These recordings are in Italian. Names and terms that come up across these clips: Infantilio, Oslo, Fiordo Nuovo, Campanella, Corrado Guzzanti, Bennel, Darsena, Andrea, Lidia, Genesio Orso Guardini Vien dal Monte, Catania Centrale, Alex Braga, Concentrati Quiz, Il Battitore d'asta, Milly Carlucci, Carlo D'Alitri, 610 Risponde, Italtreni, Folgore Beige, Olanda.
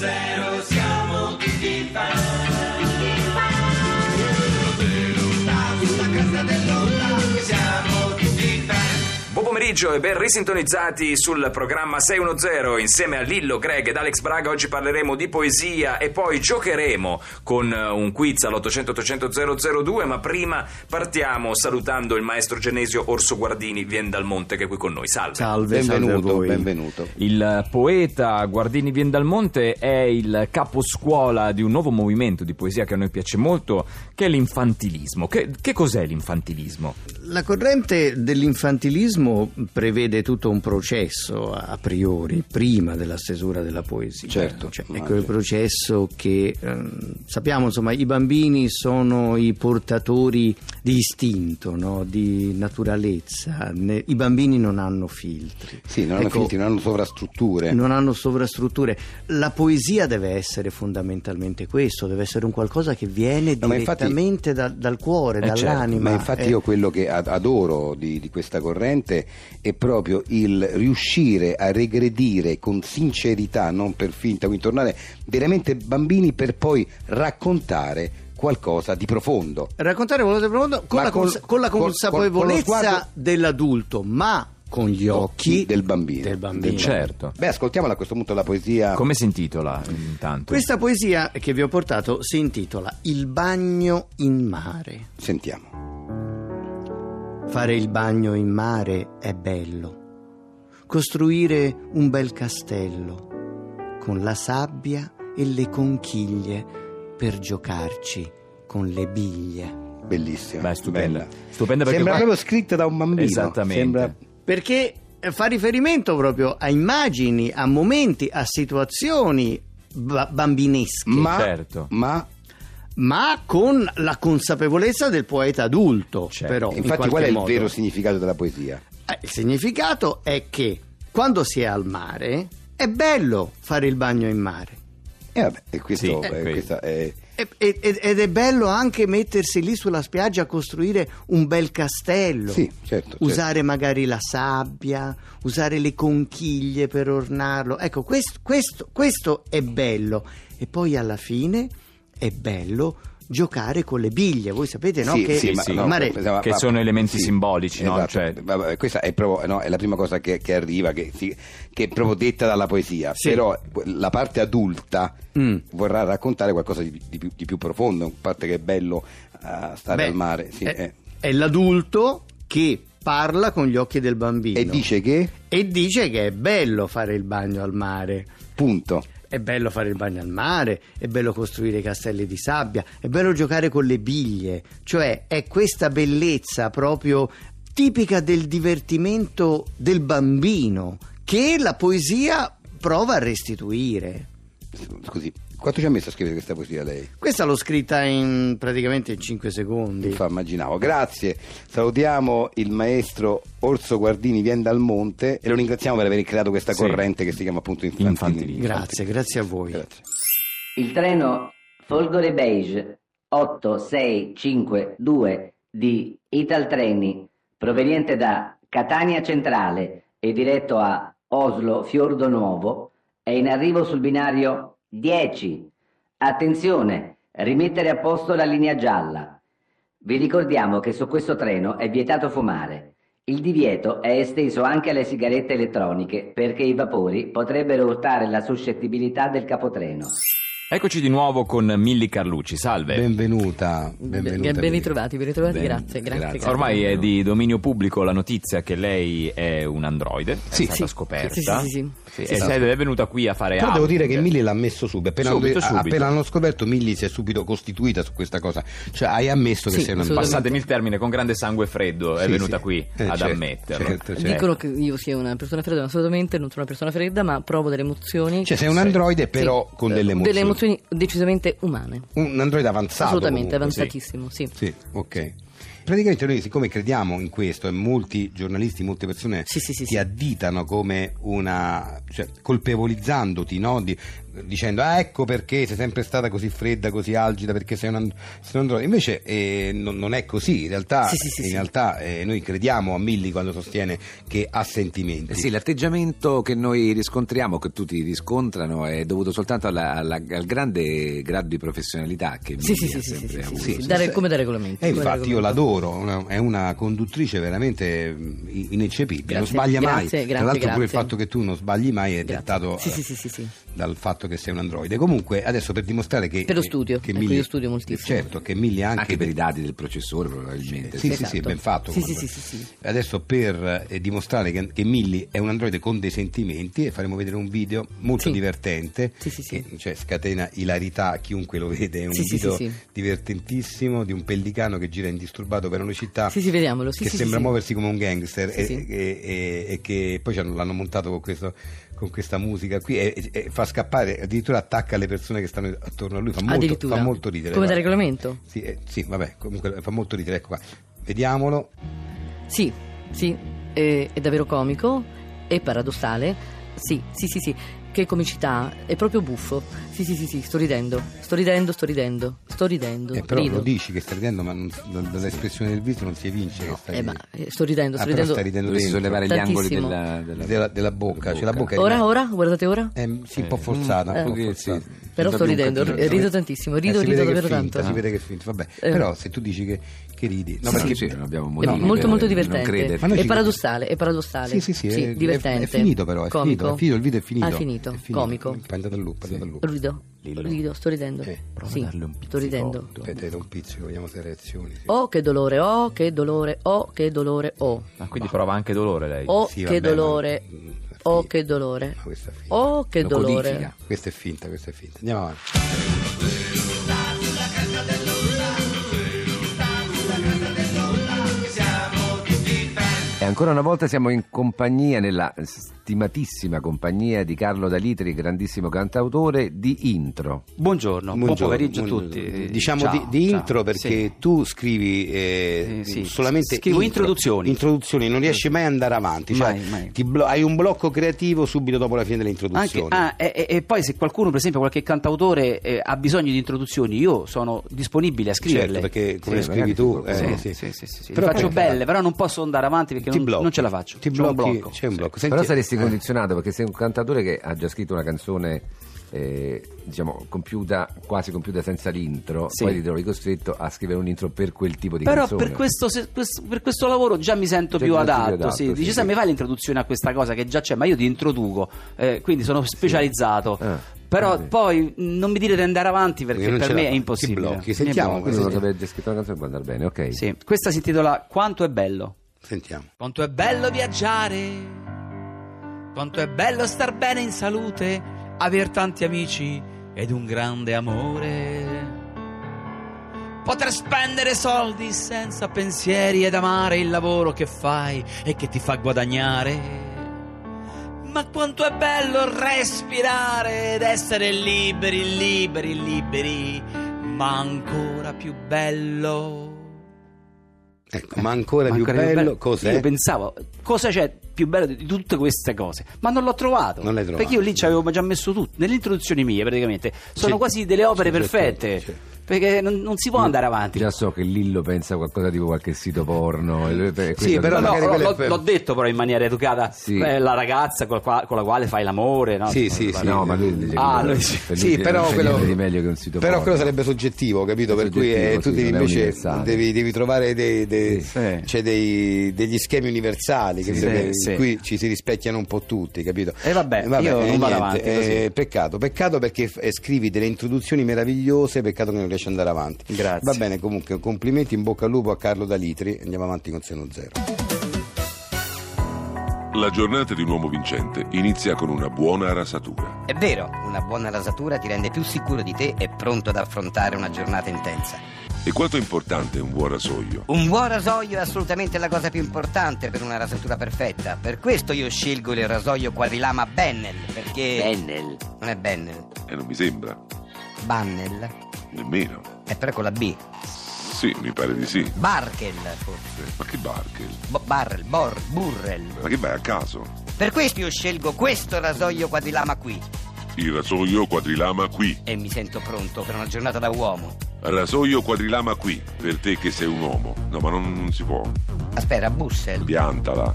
zero, siamo tutti fan. Sulla casa dell'onda, siamo tutti fan. Buon pomeriggio e ben risintonizzati sul programma 610. Insieme a Lillo, Greg ed Alex Braga oggi parleremo di poesia e poi giocheremo con un quiz all'800 800 002. Ma prima partiamo salutando il maestro Genesio Orso Guardini Vien dal Monte, che è qui con noi. Salve, salve, benvenuto, salve a voi. Benvenuto. Il poeta Guardini Vien dal Monte è il caposcuola di un nuovo movimento di poesia che a noi piace molto, che è l'infantilismo. Che cos'è l'infantilismo? La corrente dell'infantilismo prevede tutto un processo a priori, prima della stesura della poesia. Certo, cioè, ecco il processo che sappiamo, insomma, i bambini sono i portatori di istinto, no? Di naturalezza. I bambini non hanno filtri. Sì, non hanno filtri, non hanno sovrastrutture. Non hanno sovrastrutture. La poesia deve essere fondamentalmente questo, deve essere un qualcosa che viene direttamente dal cuore, dall'anima. Certo, ma infatti io quello che adoro di questa corrente è proprio il riuscire a regredire con sincerità, non per finta, quindi tornare veramente bambini per poi raccontare qualcosa di profondo. Raccontare qualcosa di profondo con la consapevolezza dell'adulto, ma con gli occhi del bambino. Certo. Beh, ascoltiamola a questo punto la poesia. Come si intitola intanto? Questa poesia che vi ho portato si intitola Il bagno in mare. Sentiamo. Fare il bagno in mare è bello, costruire un bel castello con la sabbia e le conchiglie per giocarci con le biglie. Bellissima. Beh, stupenda perché sembra proprio scritta da un bambino. Esattamente. Perché fa riferimento proprio a immagini, a momenti, a situazioni bambinesche. Ma con la consapevolezza del poeta adulto, certo. Però infatti qual è il vero significato della poesia? Il significato è che quando si è al mare è bello fare il bagno in mare. Ed è bello anche mettersi lì sulla spiaggia a costruire un bel castello, sì, certo, usare magari la sabbia, usare le conchiglie per ornarlo. Ecco, questo è bello. E poi alla fine è bello giocare con le biglie. Voi sapete, no? Che sono elementi simbolici, no? Esatto. Cioè, questa è proprio è la prima cosa che arriva, che è proprio detta dalla poesia. Sì. Però la parte adulta vorrà raccontare qualcosa di più profondo, a parte che è bello stare al mare. Sì, è l'adulto che parla con gli occhi del bambino. E dice che è bello fare il bagno al mare. Punto. È bello fare il bagno al mare, è bello costruire i castelli di sabbia, è bello giocare con le biglie, cioè è questa bellezza proprio tipica del divertimento del bambino che la poesia prova a restituire. Scusi, quanto ci ha messo a scrivere questa poesia lei? Questa l'ho scritta in praticamente 5 secondi. Immaginavo. Grazie, salutiamo il maestro Orso Guardini Vien dal Monte e lo ringraziamo per aver creato questa corrente che si chiama appunto Infantilio. Grazie a voi. Grazie. Il treno Folgore Beige 8652 di Italtreni, proveniente da Catania Centrale e diretto a Oslo Fiordo Nuovo, è in arrivo sul binario 10. Attenzione, rimettere a posto la linea gialla. Vi ricordiamo che su questo treno è vietato fumare. Il divieto è esteso anche alle sigarette elettroniche perché i vapori potrebbero urtare la suscettibilità del capotreno. Eccoci di nuovo con Milly Carlucci, salve. Benvenuta. Ben ritrovati, grazie. Ormai è di dominio pubblico la notizia che lei è un androide, è stata scoperta. È venuta qui a fare altro. Però devo dire che Milly l'ha messo subito. Appena l'hanno scoperto, Milly si è subito costituita su questa cosa. Cioè hai ammesso che sei un androide. Passatemi il termine, con grande sangue freddo è venuta qui ad ammetterlo. Certo. Dicono che io sia una persona fredda, ma assolutamente non sono una persona fredda, ma provo delle emozioni. Cioè sei un androide però con delle emozioni. Decisamente umane. Un androide avanzato. Assolutamente, comunque, avanzatissimo, sì. Ok. Praticamente noi, siccome crediamo in questo e molti giornalisti, molte persone ti additano come una, cioè colpevolizzandoti, no? Di, dicendo ah, ecco perché sei sempre stata così fredda, così algida, perché sei un invece non è così in realtà. Realtà noi crediamo a Milly quando sostiene che ha sentimenti. Sì, l'atteggiamento che noi riscontriamo, che tutti riscontrano, è dovuto soltanto al grande grado di professionalità che Milly ha sempre avuto. Come da regolamento. E infatti io l'adoro, è una conduttrice veramente ineccepibile. Grazie, non sbaglia mai. Tra l'altro pure il fatto che tu non sbagli mai è dettato dal fatto che sei un androide. Comunque adesso, per dimostrare che per lo studio, che Milly, io studio moltissimo. Certo, che Milly anche per i dati del processore probabilmente. Ben fatto. Adesso per dimostrare che Milly è un androide con dei sentimenti, e faremo vedere un video molto divertente che cioè scatena ilarità a chiunque lo vede. È un video divertentissimo di un pellicano che gira indisturbato per una città che sembra muoversi come un gangster e che poi l'hanno montato con questa musica qui e fa scappare, addirittura attacca le persone che stanno attorno a lui. Fa molto ridere, come da regolamento. Comunque fa molto ridere, ecco qua, vediamolo. È davvero comico e paradossale. Che comicità, è proprio buffo. Sto ridendo. Però lo dici che stai ridendo, ma dall'espressione del viso non si evince che stai ridendo. Sto ridendo. Dovresti sollevare gli angoli della bocca. Cioè, la bocca ora, guardate ora. Sì, un po' forzata. Però sto ridendo, rido tantissimo, rido davvero tanto. Si vede che è finta, vabbè. Però se tu dici che ridi, no, perché è molto divertente. È paradossale. Sì, divertente. È finito però, il video è finito. Comico. Pentatalluppo. Rido, sto ridendo. Prova a darle un pizzico. Sto ridendo. Aspetta, un pizzico, vediamo se reazioni. Sì. Oh che dolore. Ma quindi prova anche dolore lei. Oh che dolore. Oh che dolore. Codifica. Questa è finta. Andiamo avanti. E ancora una volta siamo in compagnia, nella stimatissima compagnia di Carlo D'Alitri, grandissimo cantautore, di Intro. Buongiorno. Buon pomeriggio a tutti. Diciamo ciao, di Intro perché tu scrivi solamente. Scrivo introduzioni, non riesci mai ad andare avanti, mai. Hai un blocco creativo subito dopo la fine delle introduzioni. E poi se qualcuno, per esempio qualche cantautore, ha bisogno di introduzioni, io sono disponibile a scriverle. Certo, perché come scrivi tu. Le faccio belle, però non posso andare avanti perché non ce la faccio. C'è un blocco. Senti, però saresti condizionato, perché sei un cantatore che ha già scritto una canzone quasi compiuta senza l'intro, poi ti trovi costretto a scrivere un intro per quel tipo di canzone. Però per questo lavoro già mi sento più adatto. Dici, mi fai l'introduzione a questa cosa che già c'è, ma io ti introduco, quindi sono specializzato. Però poi non mi dire di andare avanti perché per me è impossibile. Sentiamo questo. Non aver già scritto una canzone, può andare bene, ok? Sì, questa si intitola Quanto è bello. Sentiamo. Quanto è bello viaggiare, quanto è bello star bene in salute, aver tanti amici ed un grande amore, poter spendere soldi senza pensieri ed amare il lavoro che fai e che ti fa guadagnare. Ma quanto è bello respirare ed essere liberi, ma ancora più bello. Ecco, ma ancora più bello cos'è? Io pensavo, cosa c'è più bello di tutte queste cose? Ma non l'ho trovato. Non l'hai trovato. Perché io lì ci avevo già messo tutto. Nelle introduzioni mie, praticamente, sono quasi delle opere perfette. Perché non si può andare avanti. Già so che Lillo pensa a qualcosa tipo qualche sito porno. L'ho detto però in maniera educata. La ragazza con la quale fai l'amore, no? Ma lui dice però quello sarebbe soggettivo, capito? Per cui tu devi invece devi trovare degli schemi universali in cui ci si rispecchiano un po' tutti, capito? E vabbè io non vado avanti. Peccato perché scrivi delle introduzioni meravigliose, peccato che non riesci ad andare avanti. Grazie. Va bene, comunque complimenti, in bocca al lupo a Carlo D'Alitri. Andiamo avanti con Seno Zero. La giornata di un uomo vincente inizia con una buona rasatura. È vero, una buona rasatura ti rende più sicuro di te e pronto ad affrontare una giornata intensa. E quanto è importante un buon rasoio? Un buon rasoio è assolutamente la cosa più importante per una rasatura perfetta. Per questo io scelgo il rasoio quadrilama Bennel, perché... Bennel? Non è Bennel. Non mi sembra. Bannel? Nemmeno. Però con la B. Sì, mi pare di sì. Barkel, forse. Ma che Barkel? Burrel. Ma che vai a caso? Per questo io scelgo questo rasoio quadrilama qui. Il rasoio quadrilama qui. E mi sento pronto per una giornata da uomo. Rasoio quadrilama qui, per te che sei un uomo. No, ma non si può. Aspetta, Bussel. Piantala.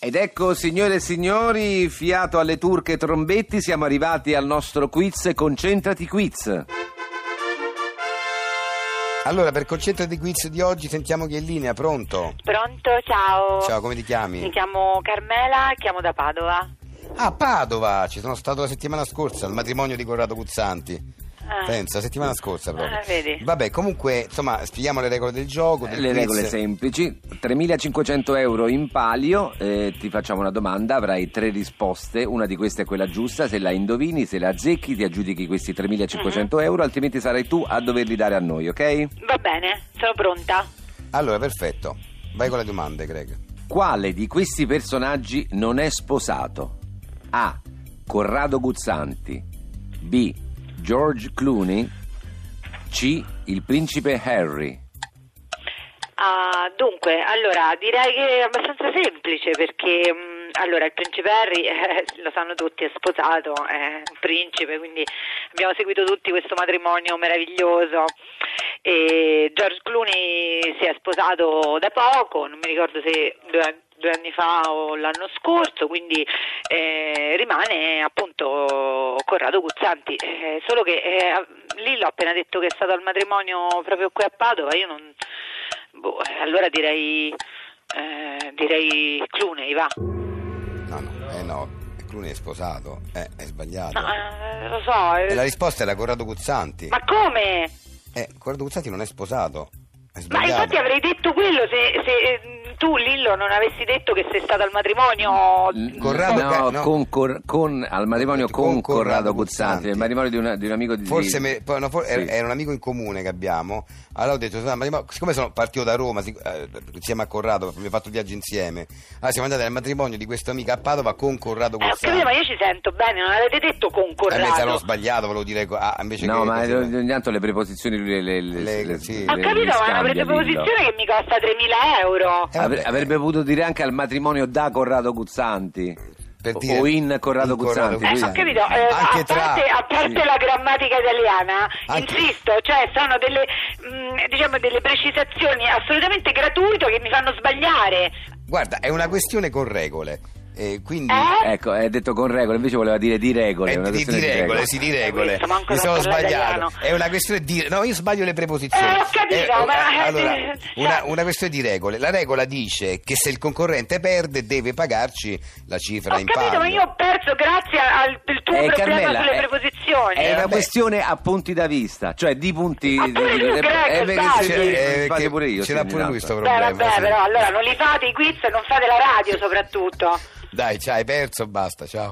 Ed ecco, signore e signori, fiato alle turche trombetti, siamo arrivati al nostro quiz Concentrati Quiz. Allora, per Concentrati Quiz di oggi sentiamo chi è in linea, pronto? Pronto, ciao. Ciao, come ti chiami? Mi chiamo Carmela, chiamo da Padova. Ah, Padova, ci sono stato la settimana scorsa, al matrimonio di Corrado Guzzanti. Pensa, settimana scorsa proprio. Vedi. Vabbè, comunque, insomma, spieghiamo le regole del gioco. Le regole semplici: 3.500 euro in palio. Ti facciamo una domanda, avrai tre risposte. Una di queste è quella giusta. Se la indovini, se la azzecchi, ti aggiudichi questi 3.500 euro. Altrimenti sarai tu a doverli dare a noi, ok? Va bene, sono pronta. Allora, perfetto. Vai con le domande, Greg. Quale di questi personaggi non è sposato? A. Corrado Guzzanti. B. George Clooney. C. Il principe Harry. Dunque, allora direi che è abbastanza semplice perché allora il principe Harry lo sanno tutti, è sposato, è un principe, quindi abbiamo seguito tutti questo matrimonio meraviglioso. E George Clooney si è sposato da poco, non mi ricordo se due anni fa o l'anno scorso, quindi rimane appunto Corrado Guzzanti, solo che lì l'ho appena detto che è stato al matrimonio proprio qui a Padova, io non... Boh, allora direi Clooney, va. No, Clooney è sposato, è sbagliato. No, lo so. E la risposta era Corrado Guzzanti. Ma come? Corrado Guzzanti non è sposato, è sbagliato. Ma infatti avrei detto quello se tu, Lillo, non avessi detto che sei stato al matrimonio con Corrado Guzzanti, il matrimonio di un amico di... Forse era un amico in comune che abbiamo. Allora ho detto, siccome sono partito da Roma insieme a Corrado, abbiamo fatto il viaggio insieme, allora siamo andati al matrimonio di questa amica a Padova con Corrado Guzzanti. Capito, ma io ci sento bene, non avete detto con Corrado. Invece sarò sbagliato, volevo dire invece no, che ma ogni tanto le preposizioni le ho capito, ma è una preposizione che mi costa 3.000 euro. Avrebbe potuto dire anche al matrimonio da Corrado Guzzanti o in Corrado Guzzanti. Ho capito, a parte la grammatica italiana, anche... insisto, cioè sono delle precisazioni assolutamente gratuite che mi fanno sbagliare. Guarda, è una questione con regole. Quindi ecco, hai detto con regole, invece voleva dire di regole. Di regole. Mi sono sbagliato. È una questione di... No, io sbaglio le preposizioni. Ho capito, ma... Allora, una questione di regole. La regola dice che se il concorrente perde deve pagarci la cifra in palio. Ho capito, ma io ho perso grazie al tuo problema, Carmela, sulle preposizioni. È una questione a punti da vista, cioè di punti... Ce l'ha pure lui sto problema. Vabbè, però allora non li fate i quiz e non fate la radio soprattutto. Dai, ciao, hai perso, basta, ciao.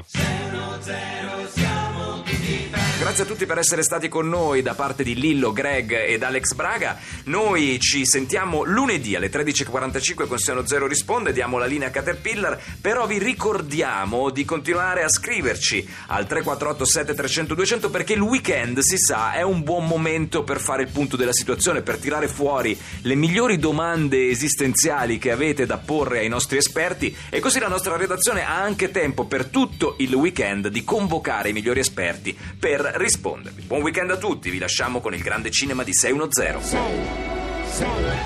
Grazie a tutti per essere stati con noi da parte di Lillo, Greg ed Alex Braga. Noi ci sentiamo lunedì alle 13.45 con 610 Risponde, diamo la linea a Caterpillar, però vi ricordiamo di continuare a scriverci al 3487 300 200, perché il weekend, si sa, è un buon momento per fare il punto della situazione, per tirare fuori le migliori domande esistenziali che avete da porre ai nostri esperti, e così la nostra redazione ha anche tempo per tutto il weekend di convocare i migliori esperti per rispondervi. Buon weekend a tutti, vi lasciamo con il grande cinema di 610. 610.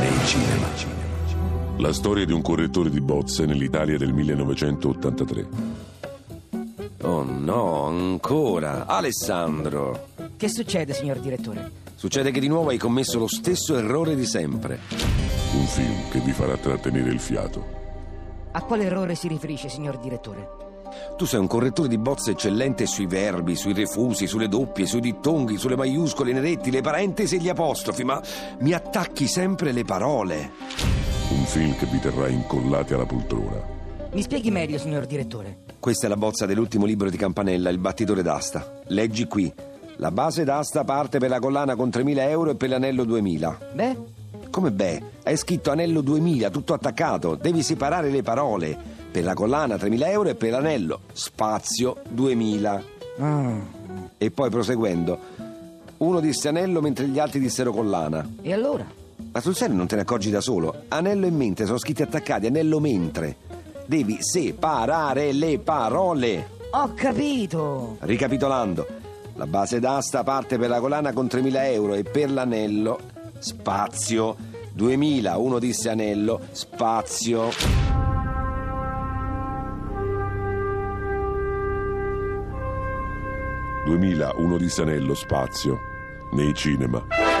Nei cinema. La storia di un correttore di bozze nell'Italia del 1983. Oh no, ancora Alessandro. Che succede, signor direttore? Succede che di nuovo hai commesso lo stesso errore di sempre. Un film che vi farà trattenere il fiato. A quale errore si riferisce, signor direttore? Tu sei un correttore di bozze eccellente sui verbi, sui refusi, sulle doppie, sui dittonghi, sulle maiuscole, i neretti, le parentesi e gli apostrofi, ma mi attacchi sempre le parole. Un film che vi terrà incollati alla poltrona. Mi spieghi meglio, signor direttore? Questa è la bozza dell'ultimo libro di Campanella, Il Battitore d'asta. Leggi qui. La base d'asta parte per la collana con 3.000 euro e per l'anello 2.000. Beh... Come beh? Hai scritto anello 2000, tutto attaccato. Devi separare le parole. Per la collana 3.000 euro e per l'anello spazio 2000. E poi proseguendo. Uno disse anello mentre gli altri dissero collana. E allora? Ma sul serio non te ne accorgi da solo? Anello e mente sono scritti attaccati, anello mentre. Devi separare le parole. Ho capito. Ricapitolando, la base d'asta parte per la collana con 3.000 euro e per l'anello, spazio, 2.000, uno disse anello, spazio. Uno disse anello, spazio, nei cinema.